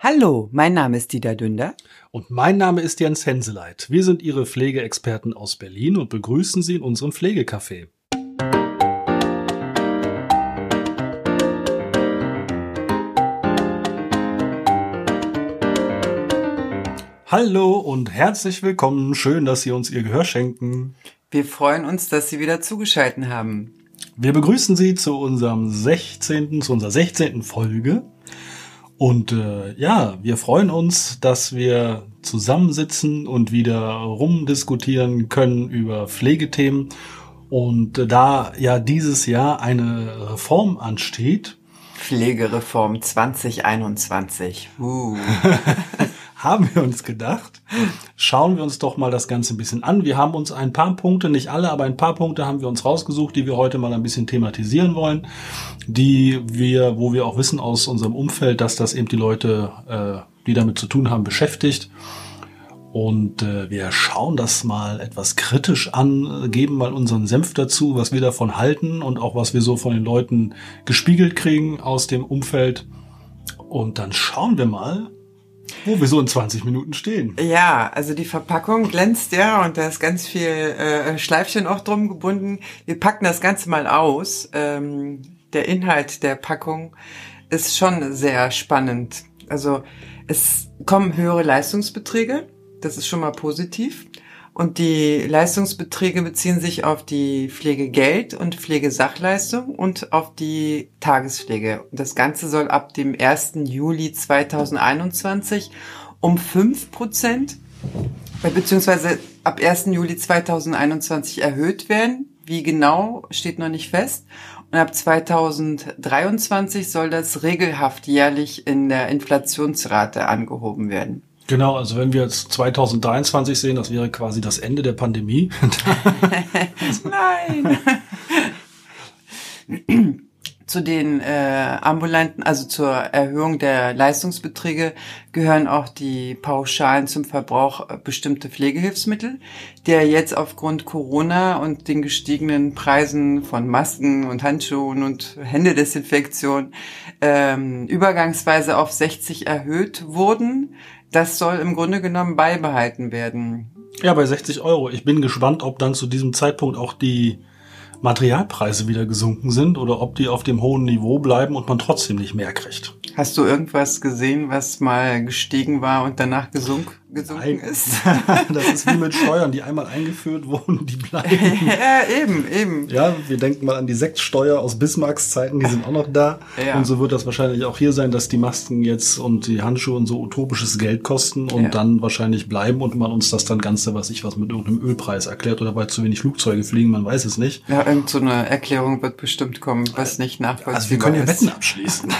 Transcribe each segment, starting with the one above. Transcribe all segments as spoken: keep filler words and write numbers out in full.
Hallo, mein Name ist Dieter Dünder. Und mein Name ist Jens Henseleit. Wir sind Ihre Pflegeexperten aus Berlin und begrüßen Sie in unserem Pflegecafé. Hallo und herzlich willkommen. Schön, dass Sie uns Ihr Gehör schenken. Wir freuen uns, dass Sie wieder zugeschaltet haben. Wir begrüßen Sie zu unserem sechzehnten zu unserer sechzehnten Folge. Und äh, ja, wir freuen uns, dass wir zusammensitzen und wieder rumdiskutieren können über Pflegethemen. Und äh, da ja dieses Jahr eine Reform ansteht. Pflegereform zwanzig einundzwanzig. Uh. Haben wir uns gedacht, schauen wir uns doch mal das Ganze ein bisschen an. Wir haben uns ein paar Punkte, nicht alle, aber ein paar Punkte haben wir uns rausgesucht, die wir heute mal ein bisschen thematisieren wollen, die wir, wo wir auch wissen aus unserem Umfeld, dass das eben die Leute, äh, die damit zu tun haben, beschäftigt. Und äh, wir schauen das mal etwas kritisch an, geben mal unseren Senf dazu, was wir davon halten und auch was wir so von den Leuten gespiegelt kriegen aus dem Umfeld. Und dann schauen wir mal, wo wir so in zwanzig Minuten stehen. Ja, also die Verpackung glänzt, ja, und da ist ganz viel äh, Schleifchen auch drum gebunden. Wir packen das Ganze mal aus. Ähm, der Inhalt der Packung ist schon sehr spannend. Also es kommen höhere Leistungsbeträge, das ist schon mal positiv. Und die Leistungsbeträge beziehen sich auf die Pflegegeld- und Pflegesachleistung und auf die Tagespflege. Das Ganze soll ab dem ersten Juli zweitausendeinundzwanzig um fünf Prozent beziehungsweise ab ersten Juli zweitausendeinundzwanzig erhöht werden. Wie genau, steht noch nicht fest. Und ab zweitausenddreiundzwanzig soll das regelhaft jährlich in der Inflationsrate angehoben werden. Genau, also wenn wir jetzt zweitausenddreiundzwanzig sehen, das wäre quasi das Ende der Pandemie. Nein! Zu den äh, ambulanten, also zur Erhöhung der Leistungsbeträge gehören auch die Pauschalen zum Verbrauch bestimmter Pflegehilfsmittel, der jetzt aufgrund Corona und den gestiegenen Preisen von Masken und Handschuhen und Händedesinfektion ähm, übergangsweise auf sechzig erhöht wurden. Das soll im Grunde genommen beibehalten werden. Ja, bei sechzig Euro. Ich bin gespannt, ob dann zu diesem Zeitpunkt auch die Materialpreise wieder gesunken sind oder ob die auf dem hohen Niveau bleiben und man trotzdem nicht mehr kriegt. Hast du irgendwas gesehen, was mal gestiegen war und danach gesunk, gesunken Nein. ist? Das ist wie mit Steuern, die einmal eingeführt wurden, die bleiben. Ja, eben, eben. Ja, wir denken mal an die Sektsteuer aus Bismarcks Zeiten, die sind auch noch da. Ja. Und so wird das wahrscheinlich auch hier sein, dass die Masken jetzt und die Handschuhe und so utopisches Geld kosten und ja. dann wahrscheinlich bleiben und man uns das dann Ganze, was ich was mit irgendeinem Ölpreis erklärt oder weil zu wenig Flugzeuge fliegen, man weiß es nicht. Ja, irgend so eine Erklärung wird bestimmt kommen, was nicht nachvollziehbar ist. Also wir können ja Wetten abschließen.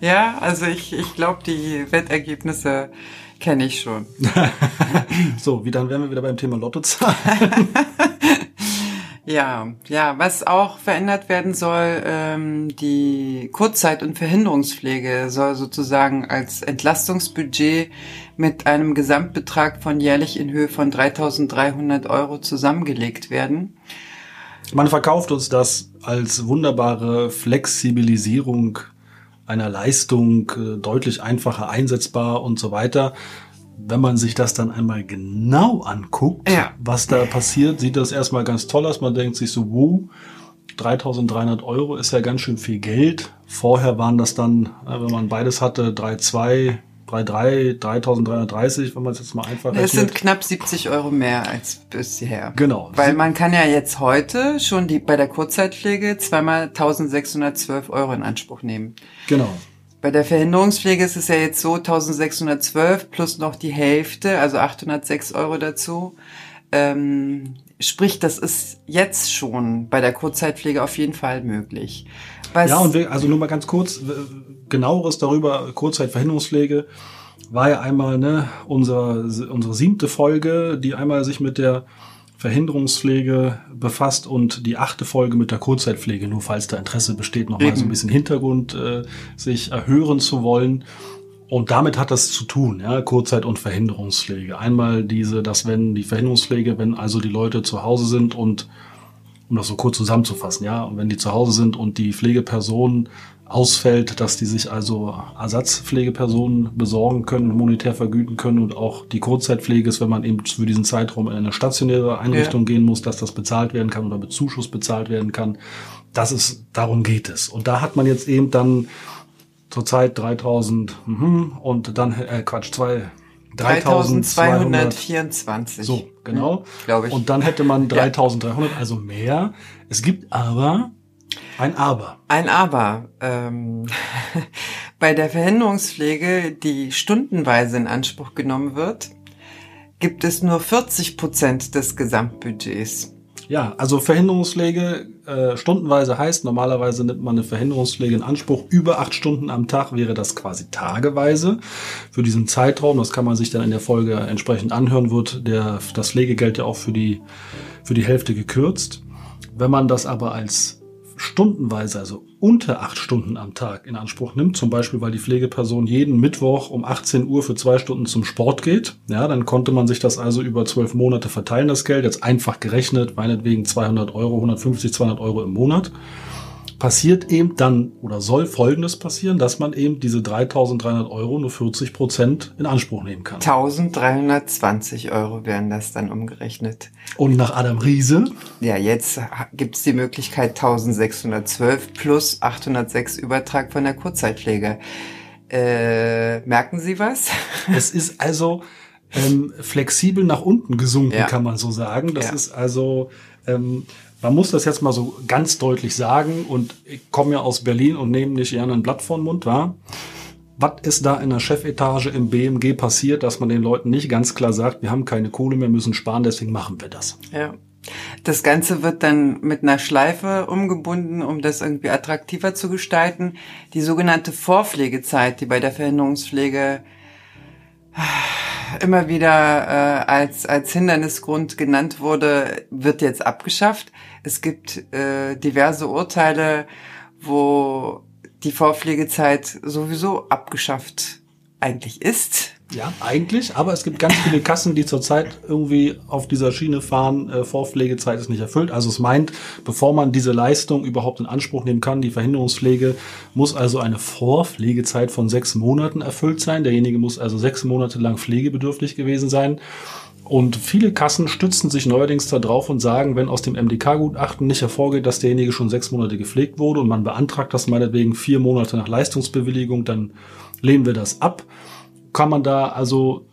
Ja, also ich, ich glaube, die Wettergebnisse kenne ich schon. So, wie dann wären wir wieder beim Thema Lottozahlen. Ja, ja, was auch verändert werden soll, ähm, die Kurzzeit- und Verhinderungspflege soll sozusagen als Entlastungsbudget mit einem Gesamtbetrag von jährlich in Höhe von dreitausenddreihundert Euro zusammengelegt werden. Man verkauft uns das als wunderbare Flexibilisierung einer Leistung, deutlich einfacher einsetzbar und so weiter. Wenn man sich das dann einmal genau anguckt, ja. was da passiert, sieht das erstmal ganz toll aus. Man denkt sich so, wow, dreitausenddreihundert Euro ist ja ganz schön viel Geld. Vorher waren das dann, wenn man beides hatte, drei Komma zwei, drei Komma drei, dreitausenddreihundertdreißig, wenn man es jetzt mal einfach rechnet. Das sind knapp siebzig Euro mehr als bisher. Genau. Weil man kann ja jetzt heute schon die bei der Kurzzeitpflege zweimal eintausendsechshundertzwölf Euro in Anspruch nehmen. Genau. Bei der Verhinderungspflege ist es ja jetzt so eintausendsechshundertzwölf plus noch die Hälfte, also achthundertsechs Euro dazu. Ähm, sprich, das ist jetzt schon bei der Kurzzeitpflege auf jeden Fall möglich. Was ja, und wir, also nur mal ganz kurz, genaueres darüber, Kurzzeitverhinderungspflege, war ja einmal ne, unser, unsere siebte Folge, die einmal sich mit der Verhinderungspflege befasst und die achte Folge mit der Kurzzeitpflege, nur falls da Interesse besteht, nochmal so ein bisschen Hintergrund äh, sich erhören zu wollen. Und damit hat das zu tun, ja, Kurzzeit- und Verhinderungspflege. Einmal diese, dass wenn die Verhinderungspflege, wenn also die Leute zu Hause sind und um das so kurz zusammenzufassen, ja, und wenn die zu Hause sind und die Pflegeperson ausfällt, dass die sich also Ersatzpflegepersonen besorgen können, monetär vergüten können, und auch die Kurzzeitpflege ist, wenn man eben für diesen Zeitraum in eine stationäre Einrichtung ja. gehen muss, dass das bezahlt werden kann oder mit Zuschuss bezahlt werden kann. Das ist, darum geht es. Und da hat man jetzt eben dann zurzeit dreitausend und dann äh, Quatsch zwei dreitausendzweihundertvierundzwanzig. So, genau. Hm, glaube ich. Und dann hätte man dreitausenddreihundert, also mehr. Es gibt aber ein Aber. Ein Aber. Ähm, bei der Verhinderungspflege, die stundenweise in Anspruch genommen wird, gibt es nur vierzig Prozent des Gesamtbudgets. Ja, also Verhinderungspflege äh, stundenweise heißt, normalerweise nimmt man eine Verhinderungspflege in Anspruch. Über acht Stunden am Tag wäre das quasi tageweise. Für diesen Zeitraum, das kann man sich dann in der Folge entsprechend anhören, wird der, das Pflegegeld ja auch für die, für die Hälfte gekürzt. Wenn man das aber als stundenweise, also unter acht Stunden am Tag in Anspruch nimmt, zum Beispiel, weil die Pflegeperson jeden Mittwoch um achtzehn Uhr für zwei Stunden zum Sport geht, ja, dann konnte man sich das also über zwölf Monate verteilen, das Geld, jetzt einfach gerechnet, meinetwegen zweihundert Euro, hundertfünfzig, zweihundert Euro im Monat, passiert eben dann oder soll Folgendes passieren, dass man eben diese dreitausenddreihundert Euro nur vierzig Prozent in Anspruch nehmen kann. eintausenddreihundertzwanzig Euro wären das dann umgerechnet. Und nach Adam Riese? Ja, jetzt gibt's die Möglichkeit eintausendsechshundertzwölf plus achthundertsechs Übertrag von der Kurzzeitpflege. Äh, merken Sie was? Es ist also ähm, flexibel nach unten gesunken, ja. kann man so sagen. Das ja. ist also... Ähm, Man muss das jetzt mal so ganz deutlich sagen, und ich komme ja aus Berlin und nehme nicht gerne ein Blatt vor den Mund, wa? Was ist da in der Chefetage im B M G passiert, dass man den Leuten nicht ganz klar sagt, wir haben keine Kohle mehr, müssen sparen, deswegen machen wir das. Ja. Das Ganze wird dann mit einer Schleife umgebunden, um das irgendwie attraktiver zu gestalten. Die sogenannte Vorpflegezeit, die bei der Verhinderungspflege immer wieder äh, als als Hindernisgrund genannt wurde, wird jetzt abgeschafft. Es gibt äh, diverse Urteile, wo die Vorpflegezeit sowieso abgeschafft eigentlich ist. Ja, eigentlich, aber es gibt ganz viele Kassen, die zurzeit irgendwie auf dieser Schiene fahren, äh, Vorpflegezeit ist nicht erfüllt. Also es meint, bevor man diese Leistung überhaupt in Anspruch nehmen kann, die Verhinderungspflege, muss also eine Vorpflegezeit von sechs Monaten erfüllt sein. Derjenige muss also sechs Monate lang pflegebedürftig gewesen sein. Und viele Kassen stützen sich neuerdings darauf und sagen, wenn aus dem M D K-Gutachten nicht hervorgeht, dass derjenige schon sechs Monate gepflegt wurde und man beantragt das meinetwegen vier Monate nach Leistungsbewilligung, dann lehnen wir das ab. Kann man da also,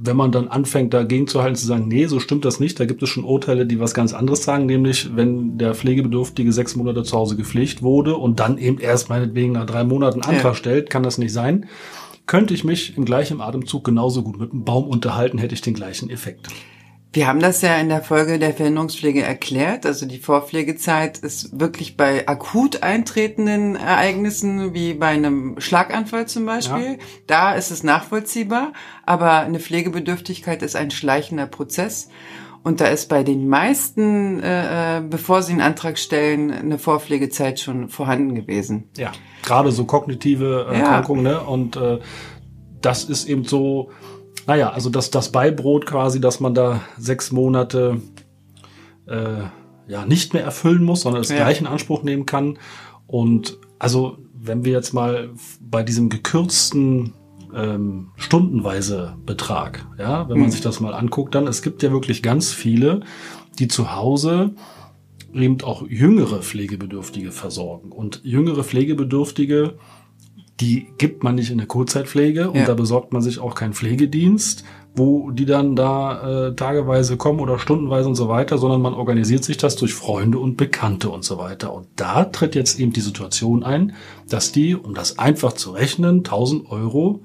wenn man dann anfängt, dagegen zu halten, zu sagen, nee, so stimmt das nicht, da gibt es schon Urteile, die was ganz anderes sagen, nämlich wenn der Pflegebedürftige sechs Monate zu Hause gepflegt wurde und dann eben erst meinetwegen nach drei Monaten einen Antrag ja. stellt, kann das nicht sein. Könnte ich mich im gleichen Atemzug genauso gut mit einem Baum unterhalten, hätte ich den gleichen Effekt. Wir haben das ja in der Folge der Verhinderungspflege erklärt. Also die Vorpflegezeit ist wirklich bei akut eintretenden Ereignissen, wie bei einem Schlaganfall zum Beispiel. Ja. Da ist es nachvollziehbar, aber eine Pflegebedürftigkeit ist ein schleichender Prozess. Und da ist bei den meisten, äh, bevor sie einen Antrag stellen, eine Vorpflegezeit schon vorhanden gewesen. Ja, gerade so kognitive Erkrankungen. Ja. Ne? Und äh, das ist eben so... Naja, also das, das Beibrot quasi, dass man da sechs Monate äh, ja nicht mehr erfüllen muss, sondern das ja. gleiche in Anspruch nehmen kann. Und also wenn wir jetzt mal bei diesem gekürzten ähm, stundenweise Betrag, ja, wenn man mhm. sich das mal anguckt, dann es gibt ja wirklich ganz viele, die zu Hause eben auch jüngere Pflegebedürftige versorgen. Und jüngere Pflegebedürftige, die gibt man nicht in der Kurzzeitpflege und ja. da besorgt man sich auch keinen Pflegedienst, wo die dann da äh, tageweise kommen oder stundenweise und so weiter, sondern man organisiert sich das durch Freunde und Bekannte und so weiter. Und da tritt jetzt eben die Situation ein, dass die, um das einfach zu rechnen, tausend Euro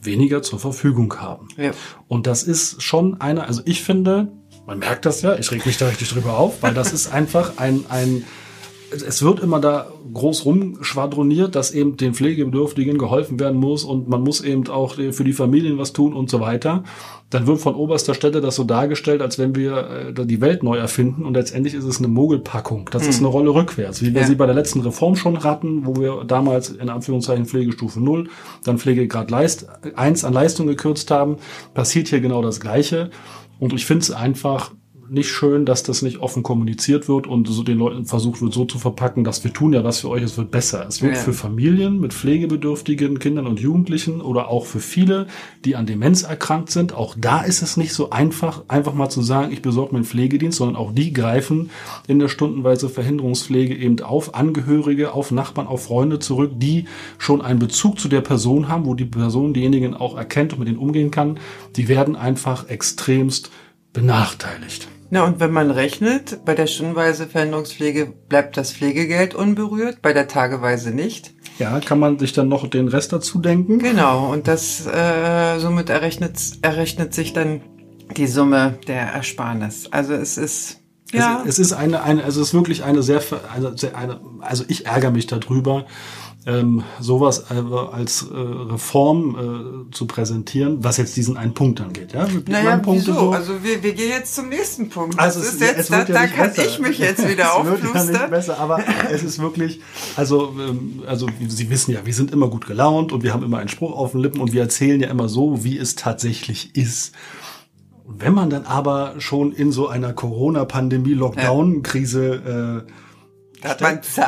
weniger zur Verfügung haben. Ja. Und das ist schon einer, also ich finde, man merkt das ja, ich reg mich da richtig drüber auf, weil das ist einfach ein ein... Es wird immer da groß rumschwadroniert, dass eben den Pflegebedürftigen geholfen werden muss und man muss eben auch für die Familien was tun und so weiter. Dann wird von oberster Stelle das so dargestellt, als wenn wir die Welt neu erfinden, und letztendlich ist es eine Mogelpackung. Das hm. ist eine Rolle rückwärts, wie wir ja. sie bei der letzten Reform schon hatten, wo wir damals in Anführungszeichen Pflegestufe null, dann Pflegegrad eins an Leistung gekürzt haben. Passiert hier genau das Gleiche, und ich finde es einfach nicht schön, dass das nicht offen kommuniziert wird und so den Leuten versucht wird, so zu verpacken, dass wir tun ja was für euch, es wird besser. Es wird ja. für Familien mit pflegebedürftigen Kindern und Jugendlichen oder auch für viele, die an Demenz erkrankt sind, auch da ist es nicht so einfach, einfach mal zu sagen, ich besorge mir einen Pflegedienst, sondern auch die greifen in der stundenweise Verhinderungspflege eben auf Angehörige, auf Nachbarn, auf Freunde zurück, die schon einen Bezug zu der Person haben, wo die Person diejenigen auch erkennt und mit denen umgehen kann. Die werden einfach extremst benachteiligt. Na, und wenn man rechnet, bei der stundenweise Veränderungspflege bleibt das Pflegegeld unberührt, bei der tageweise nicht. Ja, kann man sich dann noch den Rest dazu denken? Genau, und das äh, somit errechnet, errechnet sich dann die Summe der Ersparnis. Also es ist... Ja. Es, es ist eine, eine, also es ist wirklich eine sehr, eine, eine, also ich ärgere mich darüber, ähm, sowas als äh, Reform äh, zu präsentieren, was jetzt diesen einen Punkt angeht. Ja? Naja, Punkte wieso? So. Also wir, wir gehen jetzt zum nächsten Punkt. Also das es, ist jetzt, es da, ja da kann besser. Ich mich jetzt wieder aufplustern. Ja, besser, aber es ist wirklich, also, ähm, also Sie wissen ja, wir sind immer gut gelaunt und wir haben immer einen Spruch auf den Lippen und wir erzählen ja immer so, wie es tatsächlich ist. Wenn man dann aber schon in so einer Corona-Pandemie-Lockdown-Krise äh, da hat man Zeit,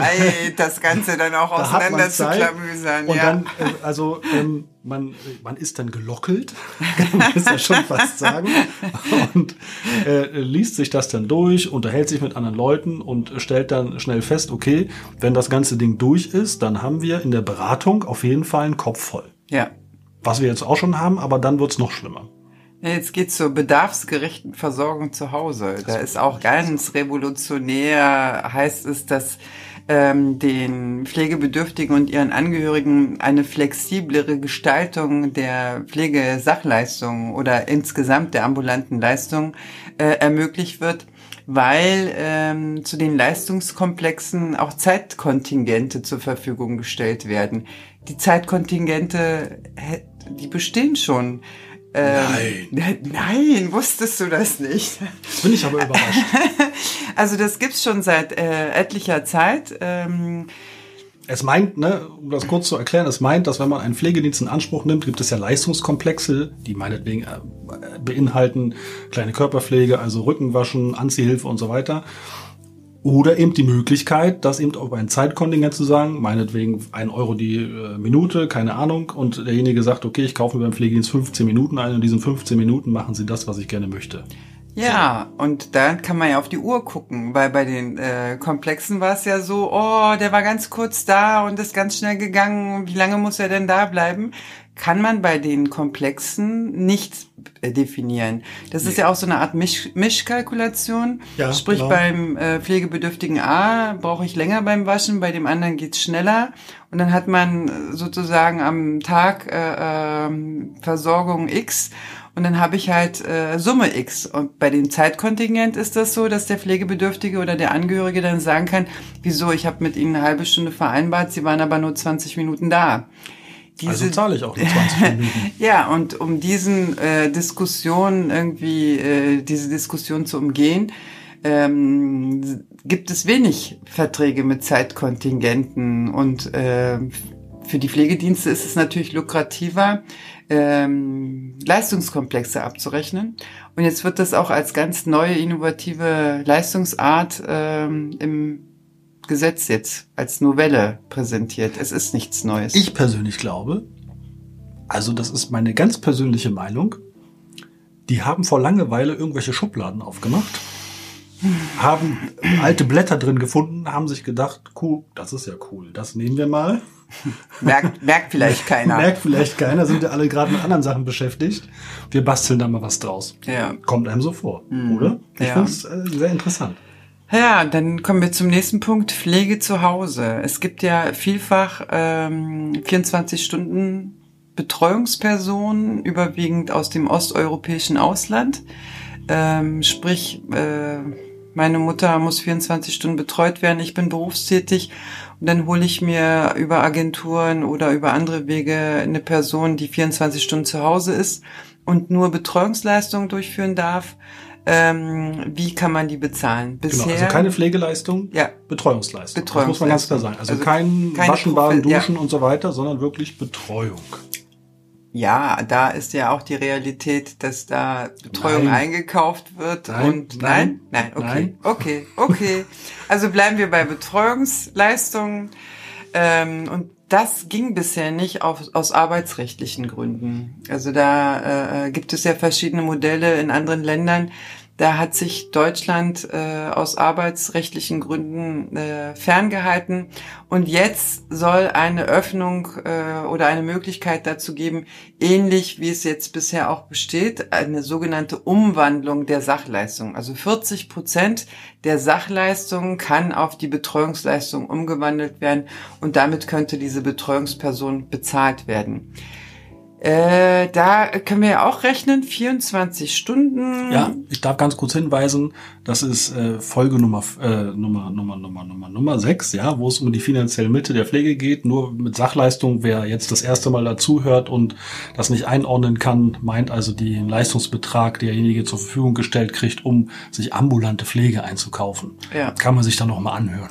das Ganze dann auch da auseinander zu klamüsern. Und ja. dann, äh, also ähm, man, man ist dann gelockelt, kann man das ja schon fast sagen, und äh, liest sich das dann durch, unterhält sich mit anderen Leuten und stellt dann schnell fest, okay, wenn das ganze Ding durch ist, dann haben wir in der Beratung auf jeden Fall einen Kopf voll. Ja. Was wir jetzt auch schon haben, aber dann wird's noch schlimmer. Jetzt geht's zur bedarfsgerechten Versorgung zu Hause. Da ist auch ganz revolutionär, heißt es, dass ähm, den Pflegebedürftigen und ihren Angehörigen eine flexiblere Gestaltung der Pflegesachleistungen oder insgesamt der ambulanten Leistung äh, ermöglicht wird, weil ähm, zu den Leistungskomplexen auch Zeitkontingente zur Verfügung gestellt werden. Die Zeitkontingente, die bestehen schon. Ähm, nein. Nein, wusstest du das nicht? Jetzt bin ich aber überrascht. Also das gibt's schon seit äh, etlicher Zeit. Ähm Es meint, ne, um das kurz zu erklären, es meint, dass wenn man einen Pflegedienst in Anspruch nimmt, gibt es ja Leistungskomplexe, die meinetwegen äh, beinhalten kleine Körperpflege, also Rückenwaschen, Anziehhilfe und so weiter. Oder eben die Möglichkeit, das eben auf einen Zeitkontingent zu sagen, meinetwegen ein Euro die äh, Minute, keine Ahnung. Und derjenige sagt, okay, ich kaufe mir beim Pflegedienst fünfzehn Minuten ein und in diesen fünfzehn Minuten machen Sie das, was ich gerne möchte. Ja, und da kann man ja auf die Uhr gucken, weil bei den äh, Komplexen war es ja so, oh, der war ganz kurz da und ist ganz schnell gegangen, wie lange muss er denn da bleiben? Kann man bei den Komplexen nicht definieren. Das nee. ist ja auch so eine Art Misch- Mischkalkulation. Ja, sprich, genau. Beim äh, Pflegebedürftigen A brauche ich länger beim Waschen, bei dem anderen geht's schneller. Und dann hat man sozusagen am Tag äh, äh, Versorgung X und dann habe ich halt äh, Summe X. Und bei dem Zeitkontingent ist das so, dass der Pflegebedürftige oder der Angehörige dann sagen kann, wieso, ich habe mit Ihnen eine halbe Stunde vereinbart, Sie waren aber nur zwanzig Minuten da. Diese, also zahle ich auch nur zwanzig Minuten. Ja, und um diesen äh, Diskussion irgendwie, äh, diese Diskussion zu umgehen, ähm, gibt es wenig Verträge mit Zeitkontingenten. Und äh, für die Pflegedienste ist es natürlich lukrativer, ähm, Leistungskomplexe abzurechnen. Und jetzt wird das auch als ganz neue, innovative Leistungsart ähm, im Gesetz jetzt als Novelle präsentiert. Es ist nichts Neues. Ich persönlich glaube, also das ist meine ganz persönliche Meinung, die haben vor Langeweile irgendwelche Schubladen aufgemacht, haben alte Blätter drin gefunden, haben sich gedacht, cool, das ist ja cool, das nehmen wir mal. Merkt, merkt vielleicht keiner. Merkt vielleicht keiner, sind ja alle gerade mit anderen Sachen beschäftigt. Wir basteln da mal was draus. Ja. Kommt einem so vor, mhm. oder? Ich ja. finde es sehr interessant. Ja, dann kommen wir zum nächsten Punkt, Pflege zu Hause. Es gibt ja vielfach ähm, vierundzwanzig Stunden Betreuungspersonen, überwiegend aus dem osteuropäischen Ausland. Ähm, sprich, äh, meine Mutter muss vierundzwanzig Stunden betreut werden, ich bin berufstätig und dann hole ich mir über Agenturen oder über andere Wege eine Person, die vierundzwanzig Stunden zu Hause ist und nur Betreuungsleistungen durchführen darf. Ähm, wie kann man die bezahlen? Bisher, genau, also keine Pflegeleistung, ja. Betreuungsleistung. Betreuungsleistung. Das muss man ganz klar sagen. Also, also kein Waschen, Baden, Duschen ja. und so weiter, sondern wirklich Betreuung. Ja, da ist ja auch die Realität, dass da Betreuung nein. eingekauft wird nein, und nein, nein, nein, okay, nein. okay, okay. Also bleiben wir bei Betreuungsleistungen ähm, und das ging bisher nicht auf, aus arbeitsrechtlichen Gründen. Also da äh, gibt es ja verschiedene Modelle in anderen Ländern. Da hat sich Deutschland äh, aus arbeitsrechtlichen Gründen äh, ferngehalten. Und jetzt soll eine Öffnung äh, oder eine Möglichkeit dazu geben, ähnlich wie es jetzt bisher auch besteht, eine sogenannte Umwandlung der Sachleistung. Also vierzig Prozent der Sachleistung kann auf die Betreuungsleistung umgewandelt werden und damit könnte diese Betreuungsperson bezahlt werden. Äh, da können wir ja auch rechnen, vierundzwanzig Stunden. Ja, ich darf ganz kurz hinweisen, das ist äh, Folge Nummer, äh, Nummer, Nummer, Nummer, Nummer, Nummer sechs, ja, wo es um die finanzielle Mitte der Pflege geht, nur mit Sachleistung. Wer jetzt das erste Mal dazu hört und das nicht einordnen kann, meint also den Leistungsbetrag, derjenige zur Verfügung gestellt kriegt, um sich ambulante Pflege einzukaufen. Ja. Kann man sich dann nochmal anhören.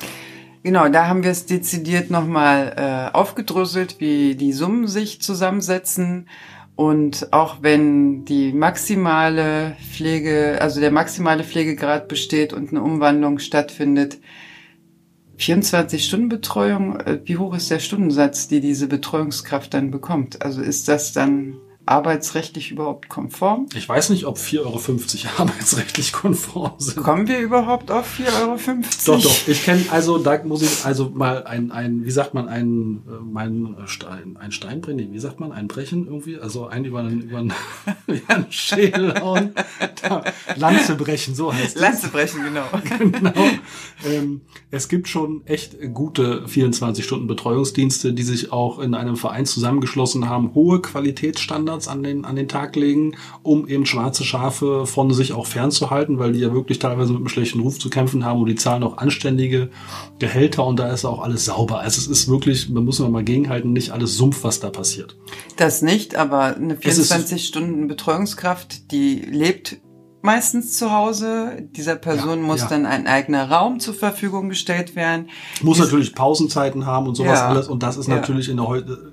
Genau, da haben wir es dezidiert nochmal äh, aufgedröselt, wie die Summen sich zusammensetzen. Und auch wenn die maximale Pflege, also der maximale Pflegegrad besteht und eine Umwandlung stattfindet, vierundzwanzig Stunden Betreuung, äh, wie hoch ist der Stundensatz, die diese Betreuungskraft dann bekommt? Also ist das dann arbeitsrechtlich überhaupt konform? Ich weiß nicht, ob vier Euro fünfzig arbeitsrechtlich konform sind. Kommen wir überhaupt auf vier Euro fünfzig? Doch, doch. Ich kenne, also da muss ich also mal ein, ein wie sagt man, ein, mein Stein, ein Steinbrennen, wie sagt man, ein Brechen irgendwie, also einen über einen, über einen, über einen Schädel hauen. Lanze brechen, so heißt es. Lanze brechen, genau. Genau. Ähm, es gibt schon echt gute vierundzwanzig Stunden Betreuungsdienste, die sich auch in einem Verein zusammengeschlossen haben, hohe Qualitätsstandards an den, an den Tag legen, um eben schwarze Schafe von sich auch fernzuhalten, weil die ja wirklich teilweise mit einem schlechten Ruf zu kämpfen haben und die zahlen auch anständige Gehälter und da ist auch alles sauber. Also es ist wirklich, man muss mal gegenhalten, nicht alles Sumpf, was da passiert. Das nicht, aber eine vierundzwanzig-Stunden-Betreuungskraft, die lebt meistens zu Hause. Dieser Person ja, muss ja. dann ein eigener Raum zur Verfügung gestellt werden. Muss Dies natürlich Pausenzeiten haben und sowas ja, alles und das ist ja. natürlich in der heute...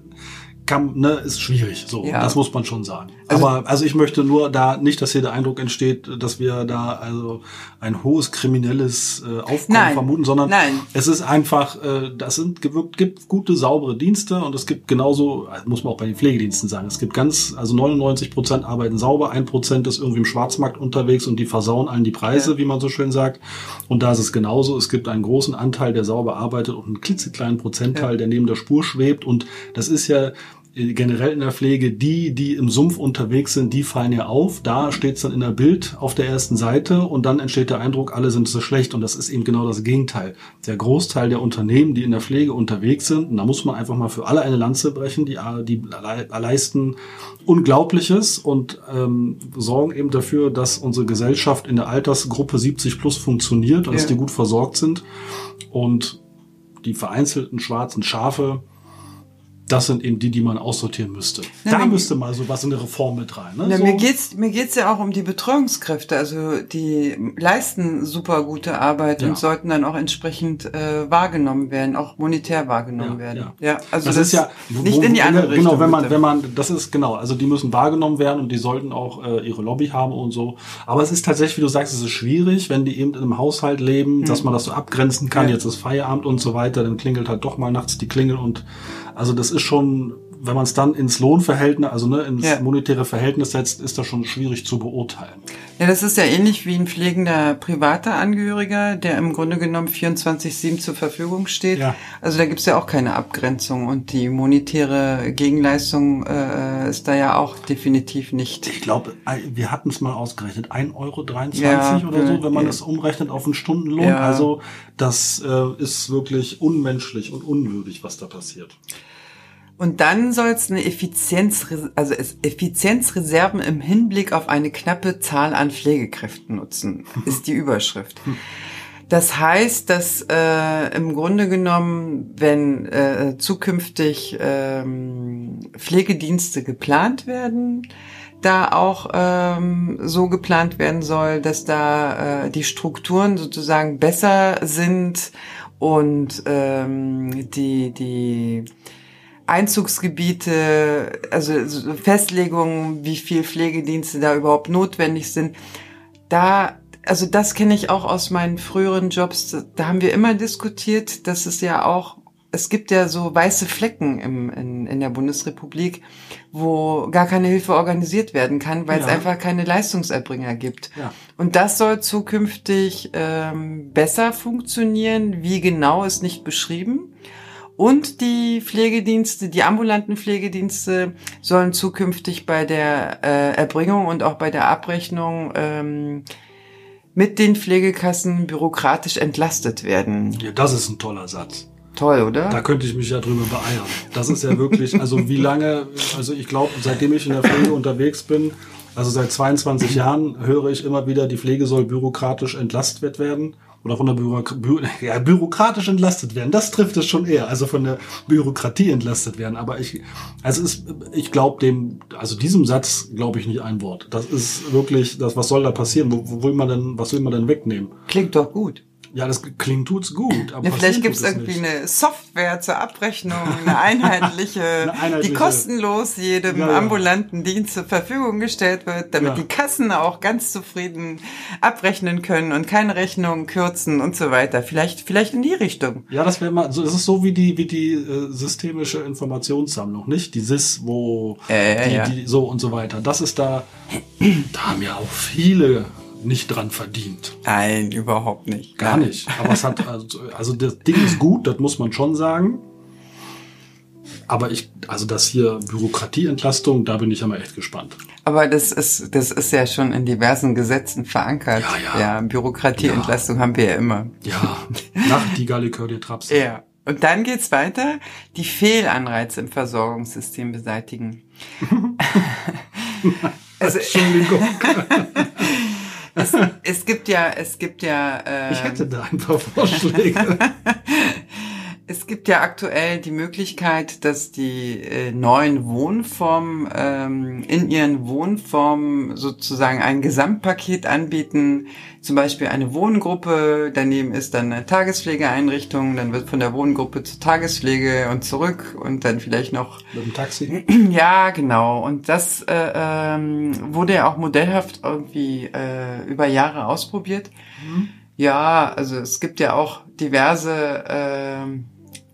Kann, ne, ist schwierig, so, ja. das muss man schon sagen. Also, aber also ich möchte nur da nicht, dass hier der Eindruck entsteht, dass wir da also ein hohes kriminelles äh, Aufkommen nein, vermuten, sondern nein. es ist einfach, äh, das sind gibt gute, saubere Dienste und es gibt genauso, muss man auch bei den Pflegediensten sagen, es gibt ganz, also neunundneunzig Prozent arbeiten sauber, ein Prozent ist irgendwie im Schwarzmarkt unterwegs und die versauen allen die Preise, ja. wie man so schön sagt. Und da ist es genauso, es gibt einen großen Anteil, der sauber arbeitet und einen klitzekleinen Prozentteil, ja. der neben der Spur schwebt und das ist ja generell in der Pflege, die, die im Sumpf unterwegs sind, die fallen ja auf. Da steht es dann in der Bild auf der ersten Seite und dann entsteht der Eindruck, alle sind so schlecht und das ist eben genau das Gegenteil. Der Großteil der Unternehmen, die in der Pflege unterwegs sind, und da muss man einfach mal für alle eine Lanze brechen, die, die leisten Unglaubliches und ähm, sorgen eben dafür, dass unsere Gesellschaft in der Altersgruppe siebzig plus funktioniert und ja. dass die gut versorgt sind und die vereinzelten schwarzen Schafe, das sind eben die, die man aussortieren müsste. Na, da müsste mal so was in eine Reform mit rein. Ne? Na, so. Mir geht's, mir geht's ja auch um die Betreuungskräfte. Also die leisten super gute Arbeit ja. und sollten dann auch entsprechend äh, wahrgenommen werden, auch monetär wahrgenommen ja, werden. Ja, ja also das, das ist ja nicht wo, in die andere Richtung. Genau, wenn man, wenn man, das ist genau. Also die müssen wahrgenommen werden und die sollten auch äh, ihre Lobby haben und so. Aber es ist tatsächlich, wie du sagst, es ist schwierig, wenn die eben in einem Haushalt leben, hm. dass man das so abgrenzen kann. Ja. Jetzt ist Feierabend und so weiter. Dann klingelt halt doch mal nachts die Klingel und also das ist schon, wenn man es dann ins Lohnverhältnis, also ne, ins ja. monetäre Verhältnis setzt, ist das schon schwierig zu beurteilen. Ja, das ist ja ähnlich wie ein pflegender privater Angehöriger, der im Grunde genommen vierundzwanzig sieben zur Verfügung steht. Ja. Also da gibt's ja auch keine Abgrenzung und die monetäre Gegenleistung äh, ist da ja auch definitiv nicht. Ich glaube, wir hatten es mal ausgerechnet, ein Euro dreiundzwanzig ja, oder so, wenn man ja. das umrechnet auf einen Stundenlohn. Ja. Also das äh, ist wirklich unmenschlich und unwürdig, was da passiert. Und dann soll es eine Effizienz, also Effizienzreserven im Hinblick auf eine knappe Zahl an Pflegekräften nutzen, ist die Überschrift. Das heißt, dass äh, im Grunde genommen, wenn äh, zukünftig ähm, Pflegedienste geplant werden, da auch ähm, so geplant werden soll, dass da äh, die Strukturen sozusagen besser sind und ähm, die die Einzugsgebiete, also Festlegungen, wie viel Pflegedienste da überhaupt notwendig sind. Da, also das kenne ich auch aus meinen früheren Jobs, da haben wir immer diskutiert, dass es ja auch, es gibt ja so weiße Flecken im, in, in der Bundesrepublik, wo gar keine Hilfe organisiert werden kann, weil ja. es einfach keine Leistungserbringer gibt. Ja. Und das soll zukünftig ähm, besser funktionieren, wie genau ist nicht beschrieben. Und die Pflegedienste, die ambulanten Pflegedienste sollen zukünftig bei der äh, Erbringung und auch bei der Abrechnung ähm, mit den Pflegekassen bürokratisch entlastet werden. Ja, das ist ein toller Satz. Toll, oder? Da könnte ich mich ja drüber beeiern. Das ist ja wirklich, also wie lange, also ich glaube, seitdem ich in der Pflege unterwegs bin, also seit zweiundzwanzig Jahren höre ich immer wieder, die Pflege soll bürokratisch entlastet werden. Oder von der Büro, Bü, ja, bürokratisch entlastet werden. Das trifft es schon eher. Also von der Bürokratie entlastet werden. Aber ich, also ist, ich glaube dem, also diesem Satz glaube ich nicht ein Wort. Das ist wirklich, das, was soll da passieren? Wo, wo will man denn, was will man denn wegnehmen? Klingt doch gut. Ja, das klingt tut's gut. Aber ja, vielleicht gibt's irgendwie nicht. Eine Software zur Abrechnung, eine einheitliche, eine einheitliche die kostenlos jedem ja, ja. ambulanten Dienst zur Verfügung gestellt wird, damit ja. die Kassen auch ganz zufrieden abrechnen können und keine Rechnungen kürzen und so weiter. Vielleicht, vielleicht in die Richtung. Ja, das wäre mal so. Es ist so wie die wie die äh, systemische Informationssammlung, nicht? Die S I S, wo äh, die, ja. die so und so weiter. Das ist da. Da haben ja auch viele. Nicht dran verdient. Nein, überhaupt nicht. Gar Nein. nicht. Aber es hat, also, also das Ding ist gut, das muss man schon sagen. Aber ich, also das hier Bürokratieentlastung, da bin ich aber echt gespannt. Aber das ist, das ist ja schon in diversen Gesetzen verankert. Ja, ja. ja Bürokratieentlastung ja. haben wir ja immer. Ja, nach die Galikördi-Traps. Ja. Und dann geht's weiter. Die Fehlanreize im Versorgungssystem beseitigen. also, Entschuldigung. Es, es gibt ja, es gibt ja. Ähm, ich hätte da ein paar Vorschläge. Es gibt ja aktuell die Möglichkeit, dass die äh, neuen Wohnformen ähm, in ihren Wohnformen sozusagen ein Gesamtpaket anbieten. Zum Beispiel eine Wohngruppe, daneben ist dann eine Tagespflegeeinrichtung, dann wird von der Wohngruppe zur Tagespflege und zurück und dann vielleicht noch... Mit dem Taxi? Ja, genau. Und das äh, ähm, wurde ja auch modellhaft irgendwie äh, über Jahre ausprobiert. Mhm. Ja, also es gibt ja auch diverse äh,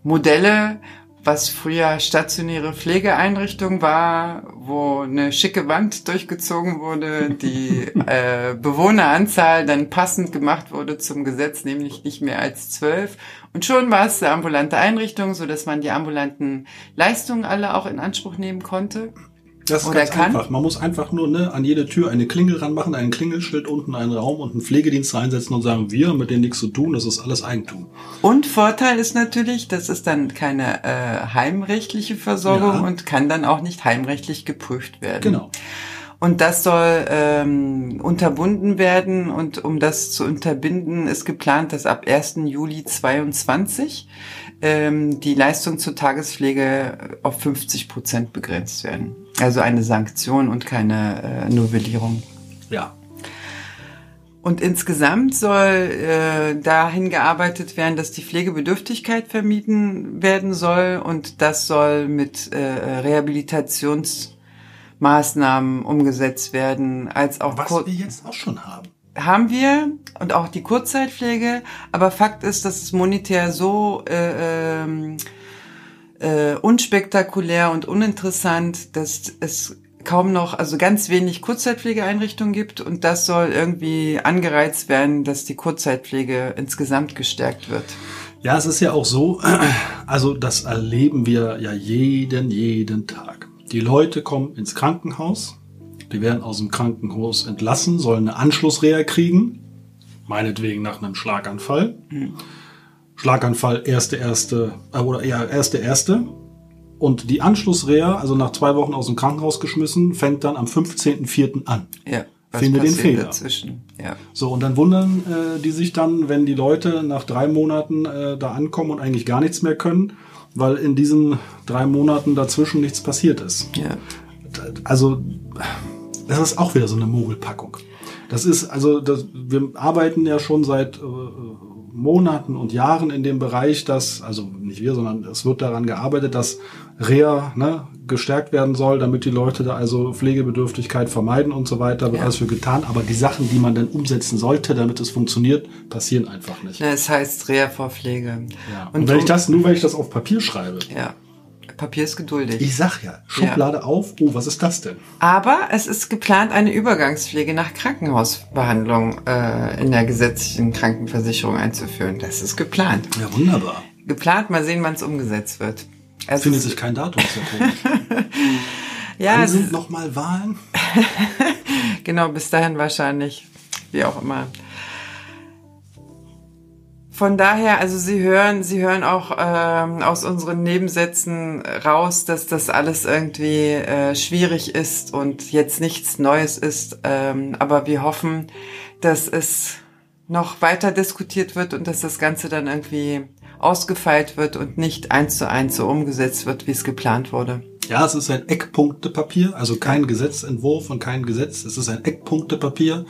Modelle, was früher stationäre Pflegeeinrichtung war, wo eine schicke Wand durchgezogen wurde, die äh, Bewohneranzahl dann passend gemacht wurde zum Gesetz, nämlich nicht mehr als zwölf. Und schon war es eine ambulante Einrichtung, so dass man die ambulanten Leistungen alle auch in Anspruch nehmen konnte. Das ist Oder ganz kann. einfach. Man muss einfach nur ne, an jede Tür eine Klingel ranmachen, ein Klingelschild unten, einen Raum und einen Pflegedienst reinsetzen und sagen, wir haben mit denen nichts zu tun, das ist alles Eigentum. Und Vorteil ist natürlich, das ist dann keine äh, heimrechtliche Versorgung ja. und kann dann auch nicht heimrechtlich geprüft werden. Genau. Und das soll ähm, unterbunden werden und um das zu unterbinden ist geplant, dass ab ersten Juli zweiundzwanzig ähm, die Leistung zur Tagespflege auf fünfzig Prozent begrenzt werden. Also eine Sanktion und keine äh, Novellierung. Ja. Und insgesamt soll äh, dahin gearbeitet werden, dass die Pflegebedürftigkeit vermieden werden soll und das soll mit äh, Rehabilitationsmaßnahmen umgesetzt werden, als auch was Kur- wir jetzt auch schon haben. Haben wir und auch die Kurzzeitpflege, aber Fakt ist, dass es monetär so äh, ähm, Äh, unspektakulär und uninteressant, dass es kaum noch, also ganz wenig Kurzzeitpflegeeinrichtungen gibt und das soll irgendwie angereizt werden, dass die Kurzzeitpflege insgesamt gestärkt wird. Ja, es ist ja auch so, also das erleben wir ja jeden, jeden Tag. Die Leute kommen ins Krankenhaus, die werden aus dem Krankenhaus entlassen, sollen eine Anschlussreha kriegen, meinetwegen nach einem Schlaganfall. Hm. Schlaganfall, erste, erste, äh, oder eher erste, erste. Und die Anschlussreha, also nach zwei Wochen aus dem Krankenhaus geschmissen, fängt dann am fünfzehnten vierten an. Ja. Was Finde den Fehler. Dazwischen? Ja. So, und dann wundern äh, die sich dann, wenn die Leute nach drei Monaten äh, da ankommen und eigentlich gar nichts mehr können, weil in diesen drei Monaten dazwischen nichts passiert ist. Ja. Also, das ist auch wieder so eine Mogelpackung. Das ist, also, das, wir arbeiten ja schon seit, äh, Monaten und Jahren in dem Bereich, dass, also nicht wir, sondern es wird daran gearbeitet, dass Reha ne, gestärkt werden soll, damit die Leute da also Pflegebedürftigkeit vermeiden und so weiter, wird ja. alles für getan. Aber die Sachen, die man dann umsetzen sollte, damit es funktioniert, passieren einfach nicht. Na, es heißt Reha vor Pflege. Ja. Und, und wenn ich das, nur weil ich das auf Papier schreibe. Ja. Papier ist geduldig. Ich sag ja, Schublade ja. auf, oh, was ist das denn? Aber es ist geplant, eine Übergangspflege nach Krankenhausbehandlung äh, in der gesetzlichen Krankenversicherung einzuführen. Das ist geplant. Ja, wunderbar. Geplant, mal sehen, wann es umgesetzt wird. Es findet sich kein Datum, ist ja komisch. Ja, wann sind nochmal Wahlen? Genau, bis dahin wahrscheinlich, wie auch immer. Von daher, also Sie hören, Sie hören auch ähm, aus unseren Nebensätzen raus, dass das alles irgendwie äh, schwierig ist und jetzt nichts Neues ist. Ähm, aber wir hoffen, dass es noch weiter diskutiert wird und dass das Ganze dann irgendwie ausgefeilt wird und nicht eins zu eins so umgesetzt wird, wie es geplant wurde. Ja, es ist ein Eckpunktepapier, also kein ja. Gesetzentwurf und kein Gesetz. Es ist ein Eckpunktepapier.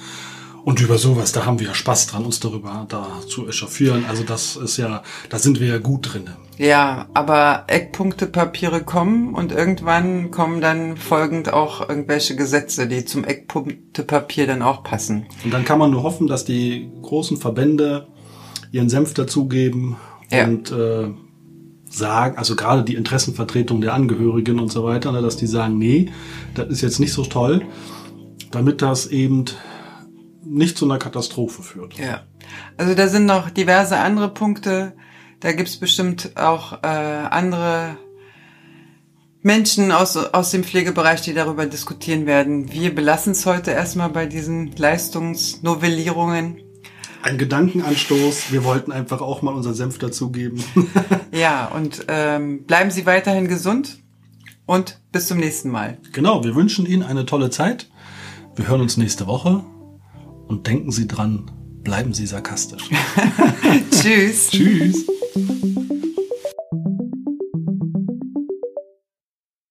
Und über sowas, da haben wir ja Spaß dran, uns darüber da zu echauffieren. Also das ist ja, da sind wir ja gut drin. Ja, aber Eckpunktepapiere kommen und irgendwann kommen dann folgend auch irgendwelche Gesetze, die zum Eckpunktepapier dann auch passen. Und dann kann man nur hoffen, dass die großen Verbände ihren Senf dazugeben ja. und äh, sagen, also gerade die Interessenvertretung der Angehörigen und so weiter, ne, dass die sagen, nee, das ist jetzt nicht so toll, damit das eben nicht zu einer Katastrophe führt. Ja, also da sind noch diverse andere Punkte. Da gibt's bestimmt auch äh, andere Menschen aus aus dem Pflegebereich, die darüber diskutieren werden. Wir belassen es heute erstmal bei diesen Leistungsnovellierungen. Ein Gedankenanstoß. Wir wollten einfach auch mal unseren Senf dazugeben. Ja, und ähm, bleiben Sie weiterhin gesund und bis zum nächsten Mal. Genau, wir wünschen Ihnen eine tolle Zeit. Wir hören uns nächste Woche. Und denken Sie dran, bleiben Sie sarkastisch. Tschüss. Tschüss.